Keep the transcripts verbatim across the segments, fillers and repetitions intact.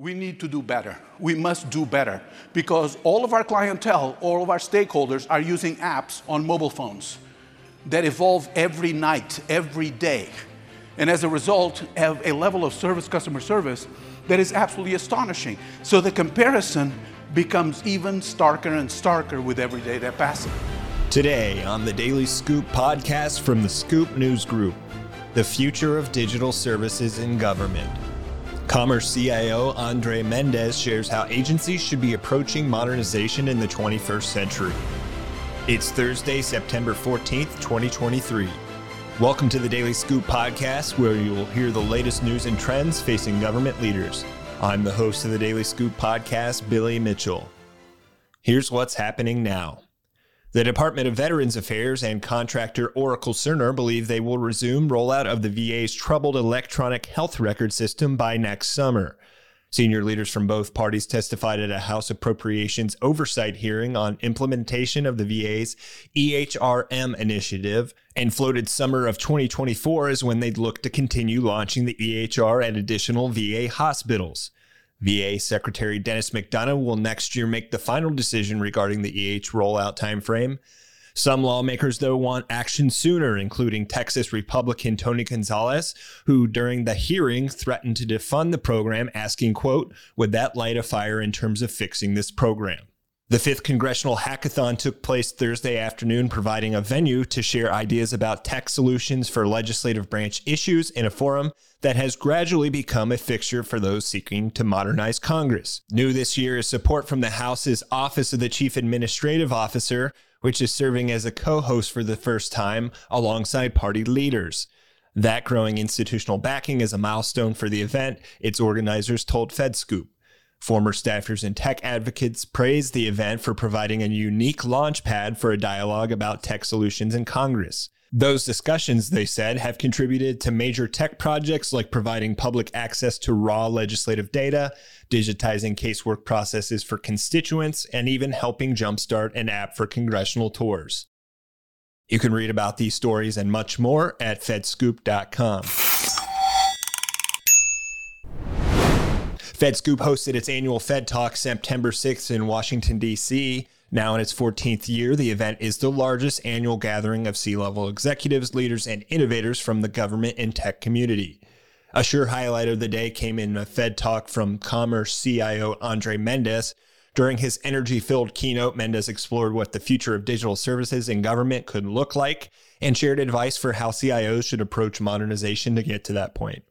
we need to do better. We must do better because all of our clientele, all of our stakeholders are using apps on mobile phones that evolve every night, every day. And as a result, have a level of service, customer service, that is absolutely astonishing. So the comparison becomes even starker and starker with every day that passes. Today on the Daily Scoop podcast from the Scoop News Group, the future of digital services in government. Commerce C I O Andre Mendes shares how agencies should be approaching modernization in the twenty-first century. It's Thursday, September fourteenth, twenty twenty-three. Welcome to the Daily Scoop podcast, where you will hear the latest news and trends facing government leaders. I'm the host of the Daily Scoop podcast, Billy Mitchell. Here's what's happening now. The Department of Veterans Affairs and contractor Oracle Cerner believe they will resume rollout of the V A's troubled electronic health record system by next summer. Senior leaders from both parties testified at a House Appropriations Oversight hearing on implementation of the V A's E H R M initiative and floated summer of twenty twenty-four as when they'd look to continue launching the E H R at additional V A hospitals. V A Secretary Dennis McDonough will next year make the final decision regarding the E H rollout timeframe. Some lawmakers, though, want action sooner, including Texas Republican Tony Gonzalez, who during the hearing threatened to defund the program, asking, quote, would that light a fire in terms of fixing this program? The fifth Congressional Hackathon took place Thursday afternoon, providing a venue to share ideas about tech solutions for legislative branch issues in a forum that has gradually become a fixture for those seeking to modernize Congress. New this year is support from the House's Office of the Chief Administrative Officer, which is serving as a co-host for the first time alongside party leaders. That growing institutional backing is a milestone for the event, its organizers told FedScoop. Former staffers and tech advocates praised the event for providing a unique launchpad for a dialogue about tech solutions in Congress. Those discussions, they said, have contributed to major tech projects like providing public access to raw legislative data, digitizing casework processes for constituents, and even helping jumpstart an app for congressional tours. You can read about these stories and much more at fed scoop dot com. FedScoop hosted its annual FedTalks September sixth in Washington, D C Now in its fourteenth year, the event is the largest annual gathering of C-level executives, leaders, and innovators from the government and tech community. A sure highlight of the day came in a Fed talk from Commerce C I O Andre Mendes. During his energy-filled keynote, Mendes explored what the future of digital services in government could look like and shared advice for how C I Os should approach modernization to get to that point.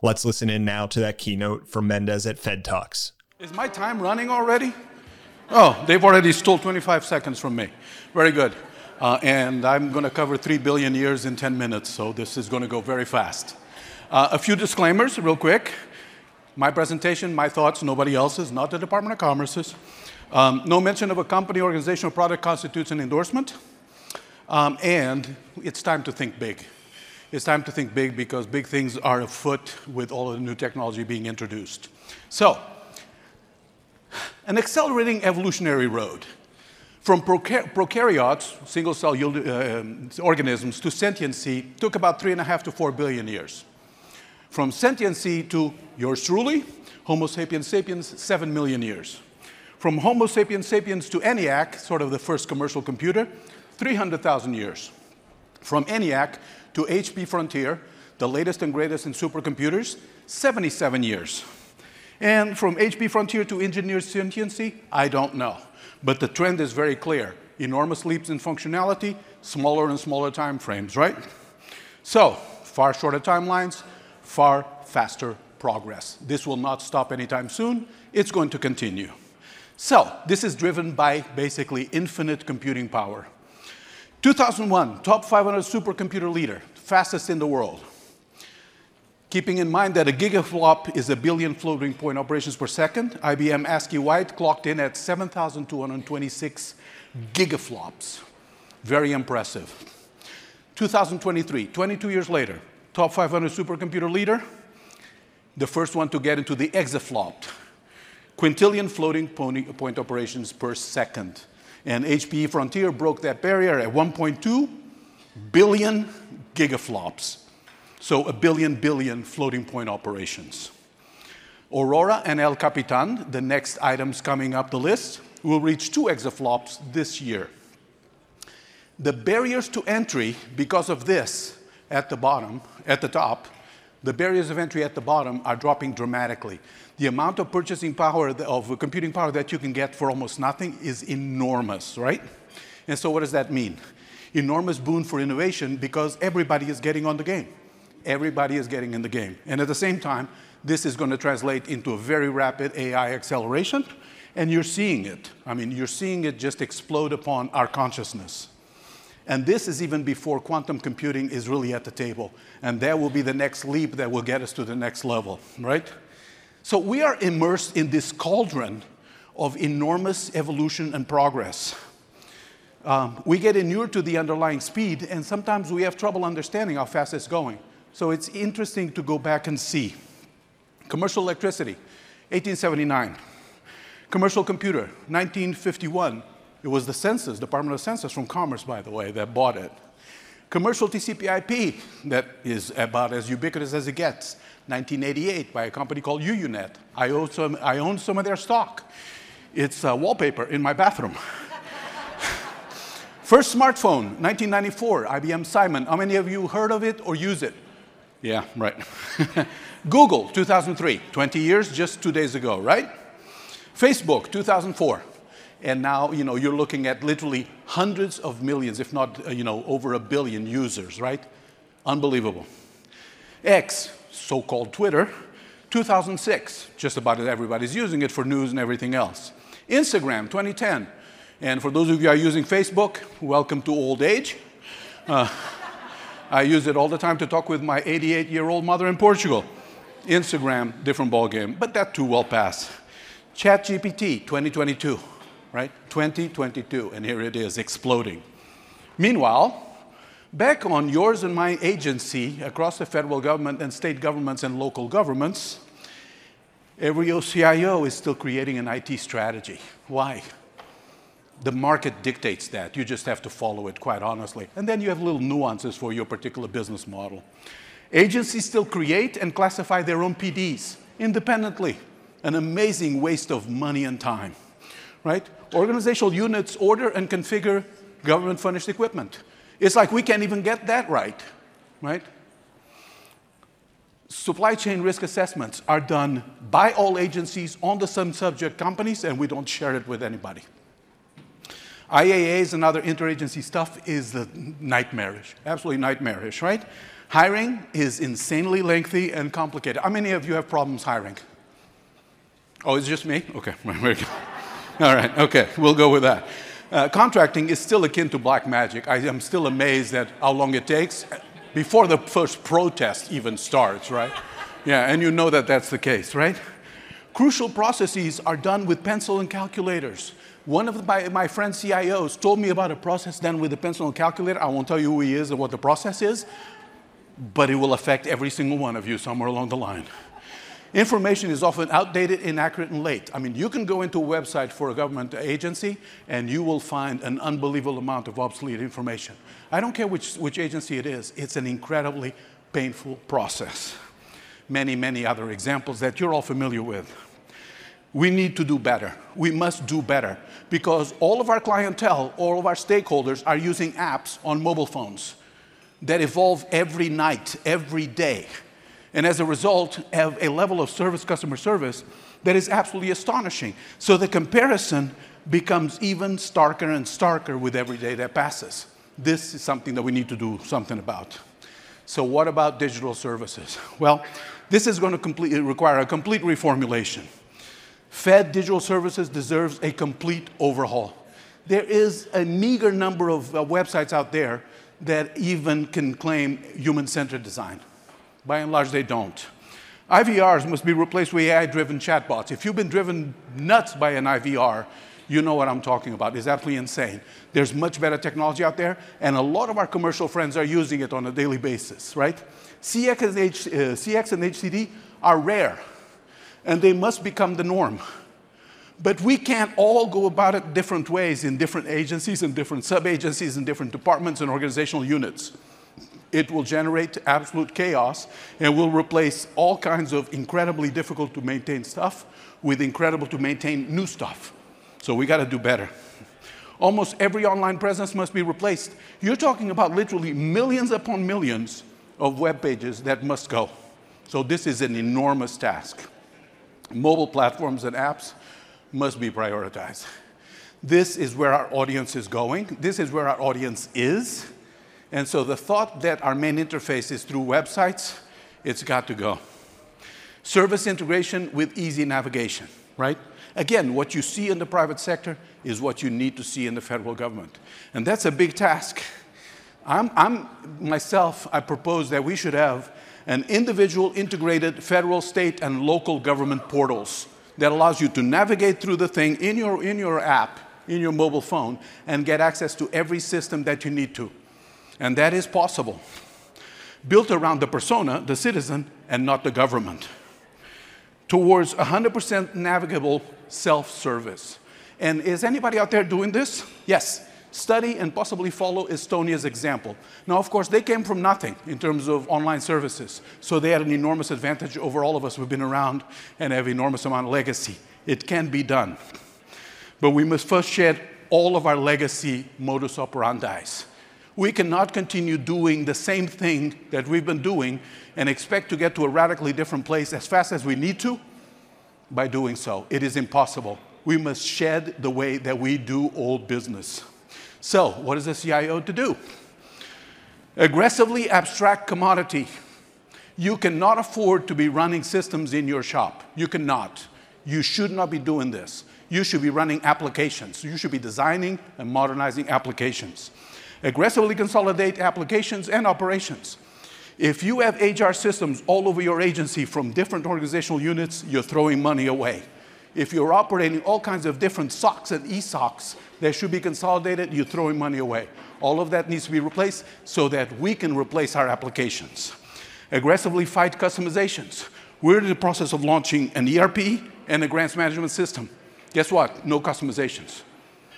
Let's listen in now to that keynote from Mendes at Fed Talks. Is my time running already? Oh, they've already stole twenty-five seconds from me. Very good. Uh, and I'm going to cover three billion years in ten minutes, so this is going to go very fast. Uh, a few disclaimers real quick. My presentation, my thoughts, nobody else's, not the Department of Commerce's. Um, no mention of a company, organization, or product constitutes an endorsement. Um, and it's time to think big. It's time to think big because big things are afoot with all of the new technology being introduced. So, an accelerating evolutionary road from procar- prokaryotes, single-cell uh, organisms, to sentiency took about three and a half to four billion years. From sentiency to yours truly, Homo sapiens sapiens, seven million years. From Homo sapiens sapiens to ENIAC, sort of the first commercial computer, three hundred thousand years. From ENIAC to H P E Frontier, the latest and greatest in supercomputers, seventy-seven years. And from H P E Frontier to engineered sentiency, I don't know. But the trend is very clear. Enormous leaps in functionality, smaller and smaller time frames, right? So, far shorter timelines, far faster progress. This will not stop anytime soon. It's going to continue. So, this is driven by basically infinite computing power. two thousand one, top five hundred supercomputer leader, fastest in the world. Keeping in mind that a gigaflop is a billion floating point operations per second, I B M ASCI White clocked in at seven thousand two hundred twenty-six gigaflops. Very impressive. two thousand twenty-three, twenty-two years later, top five hundred supercomputer leader, the first one to get into the exaflop, quintillion floating point operations per second. And H P E Frontier broke that barrier at one point two billion gigaflops. So a billion billion floating point operations. Aurora and El Capitan, the next items coming up the list, will reach two exaflops this year. The barriers to entry, because of this, at the bottom, at the top, the barriers of entry at the bottom are dropping dramatically. The amount of purchasing power, of computing power that you can get for almost nothing is enormous, right? And so what does that mean? Enormous boon for innovation because everybody is getting on the game. Everybody is getting in the game. And at the same time, this is going to translate into a very rapid A I acceleration, and you're seeing it. I mean, you're seeing it just explode upon our consciousness. And this is even before quantum computing is really at the table. And that will be the next leap that will get us to the next level, right? So we are immersed in this cauldron of enormous evolution and progress. Um, we get inured to the underlying speed, and sometimes we have trouble understanding how fast it's going. So it's interesting to go back and see. Commercial electricity, eighteen seventy-nine. Commercial computer, nineteen fifty-one. It was the Census, Department of Census from Commerce, by the way, that bought it. Commercial T C P I P, that is about as ubiquitous as it gets, nineteen eighty-eight by a company called UUNet. I own some, I own some of their stock. It's uh, wallpaper in my bathroom. First smartphone, nineteen ninety-four, I B M Simon. How many of you heard of it or use it? Yeah, right. Google, two thousand three, twenty years, just two days ago, right? Facebook, two thousand four. And now, you know, you're looking at literally hundreds of millions, if not, you know, over a billion users, right? Unbelievable. X, so-called Twitter, two thousand six. Just about everybody's using it for news and everything else. Instagram, twenty ten. And for those of you who are using Facebook, welcome to old age. Uh, I use it all the time to talk with my eighty-eight-year-old mother in Portugal. Instagram, different ballgame, but that too will pass. ChatGPT, twenty twenty-two. Right? twenty twenty-two, and here it is, exploding. Meanwhile, back on yours and my agency, across the federal government and state governments and local governments, every O C I O is still creating an I T strategy. Why? The market dictates that. You just have to follow it, quite honestly. And then you have little nuances for your particular business model. Agencies still create and classify their own P Ds independently. An amazing waste of money and time. Right? Organizational units order and configure government-furnished equipment. It's like we can't even get that right, right? Supply chain risk assessments are done by all agencies on the same subject companies, and we don't share it with anybody. I A As and other interagency stuff is nightmarish, absolutely nightmarish, right? Hiring is insanely lengthy and complicated. How many of you have problems hiring? Oh, it's just me? Okay, very good. All right, okay, we'll go with that. Uh, contracting is still akin to black magic. I am still amazed at how long it takes before the first protest even starts, right? Yeah, and you know that that's the case, right? Crucial processes are done with pencil and calculators. One of my, my friend C I Os told me about a process done with a pencil and calculator. I won't tell you who he is and what the process is, but it will affect every single one of you somewhere along the line. Information is often outdated, inaccurate, and late. I mean, you can go into a website for a government agency, and you will find an unbelievable amount of obsolete information. I don't care which, which agency it is. It's an incredibly painful process. Many, many other examples that you're all familiar with. We need to do better. We must do better, because all of our clientele, all of our stakeholders are using apps on mobile phones that evolve every night, every day. And as a result, have a level of service, customer service, that is absolutely astonishing. So the comparison becomes even starker and starker with every day that passes. This is something that we need to do something about. So what about digital services? Well, this is going to completely require a complete reformulation. Fed digital services deserves a complete overhaul. There is a meager number of uh, websites out there that even can claim human-centered design. By and large, they don't. I V Rs must be replaced with A I-driven chatbots. If you've been driven nuts by an I V R, you know what I'm talking about. It's absolutely insane. There's much better technology out there, and a lot of our commercial friends are using it on a daily basis, right? C X and, H, uh, C X and H C D are rare, and they must become the norm. But we can't all go about it different ways in different agencies and different sub-agencies and different departments and organizational units. It will generate absolute chaos and will replace all kinds of incredibly difficult to maintain stuff with incredible to maintain new stuff. So we got to do better. Almost every online presence must be replaced. You're talking about literally millions upon millions of web pages that must go. So this is an enormous task. Mobile platforms and apps must be prioritized. This is where our audience is going. This is where our audience is. And so the thought that our main interface is through websites, it's got to go. Service integration with easy navigation, right? Again, what you see in the private sector is what you need to see in the federal government. And that's a big task. I'm, I'm myself, I propose that we should have an individual integrated federal, state, and local government portals that allows you to navigate through the thing in your, in your app, in your mobile phone, and get access to every system that you need to. And that is possible, built around the persona, the citizen, and not the government, towards one hundred percent navigable self-service. And is anybody out there doing this? Yes. Study and possibly follow Estonia's example. Now, of course, they came from nothing in terms of online services, so they had an enormous advantage over all of us who've been around and have enormous amount of legacy. It can be done. But we must first shed all of our legacy modus operandi's. We cannot continue doing the same thing that we've been doing and expect to get to a radically different place as fast as we need to by doing so. It is impossible. We must shed the way that we do old business. So what is the C I O to do? Aggressively abstract commodity. You cannot afford to be running systems in your shop. You cannot. You should not be doing this. You should be running applications. You should be designing and modernizing applications. Aggressively consolidate applications and operations. If you have H R systems all over your agency from different organizational units, you're throwing money away. If you're operating all kinds of different S O Cs and E S O Cs that should be consolidated, you're throwing money away. All of that needs to be replaced so that we can replace our applications. Aggressively fight customizations. We're in the process of launching an E R P and a grants management system. Guess what? No customizations.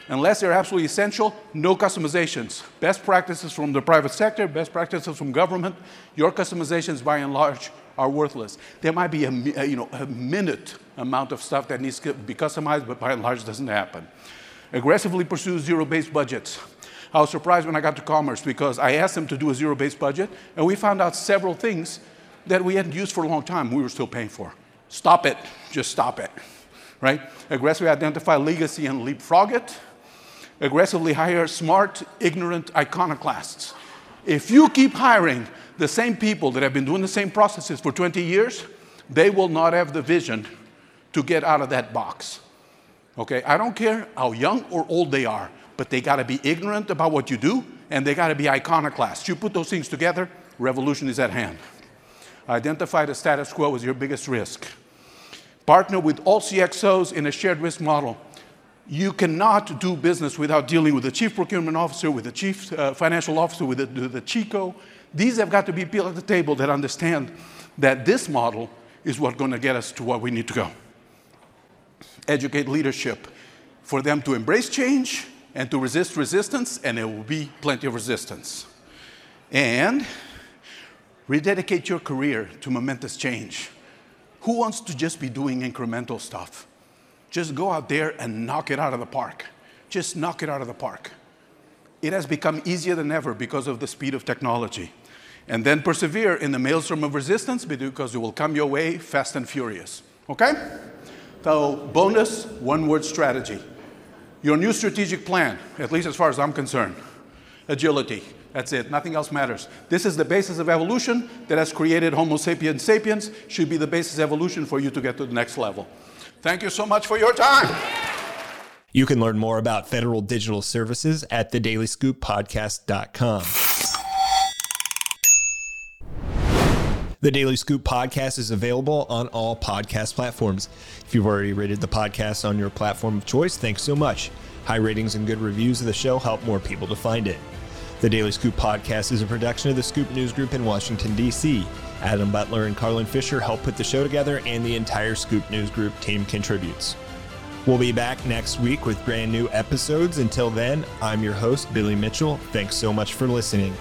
Unless they're absolutely essential, no customizations. Best practices from the private sector, best practices from government, your customizations by and large are worthless. There might be a, you know, a minute amount of stuff that needs to be customized, but by and large doesn't happen. Aggressively pursue zero-based budgets. I was surprised when I got to Commerce because I asked them to do a zero-based budget, and we found out several things that we hadn't used for a long time we were still paying for. Stop it, just stop it, right? Aggressively identify legacy and leapfrog it. Aggressively hire smart, ignorant iconoclasts. If you keep hiring the same people that have been doing the same processes for twenty years, they will not have the vision to get out of that box. Okay, I don't care how young or old they are, but they gotta be ignorant about what you do, and they gotta be iconoclasts. You put those things together, revolution is at hand. Identify the status quo as your biggest risk. Partner with all C X Os in a shared risk model. You cannot do business without dealing with the chief procurement officer, with the chief uh, financial officer, with the, the C H I C O. These have got to be people at the table that understand that this model is what's going to get us to where we need to go. Educate leadership for them to embrace change and to resist resistance, and there will be plenty of resistance. And rededicate your career to momentous change. Who wants to just be doing incremental stuff? Just go out there and knock it out of the park. Just knock it out of the park. It has become easier than ever because of the speed of technology. And then persevere in the maelstrom of resistance because it will come your way fast and furious. Okay? So bonus, one-word strategy. Your new strategic plan, at least as far as I'm concerned, agility. That's it. Nothing else matters. This is the basis of evolution that has created Homo sapiens sapiens, should be the basis of evolution for you to get to the next level. Thank you so much for your time. You can learn more about federal digital services at the daily scoop podcast dot com. The Daily Scoop Podcast is available on all podcast platforms. If you've already rated the podcast on your platform of choice, thanks so much. High ratings and good reviews of the show help more people to find it. The Daily Scoop Podcast is a production of the Scoop News Group in Washington, D C Adam Butler and Carlin Fisher help put the show together, and the entire Scoop News Group team contributes. We'll be back next week with brand new episodes. Until then, I'm your host, Billy Mitchell. Thanks so much for listening.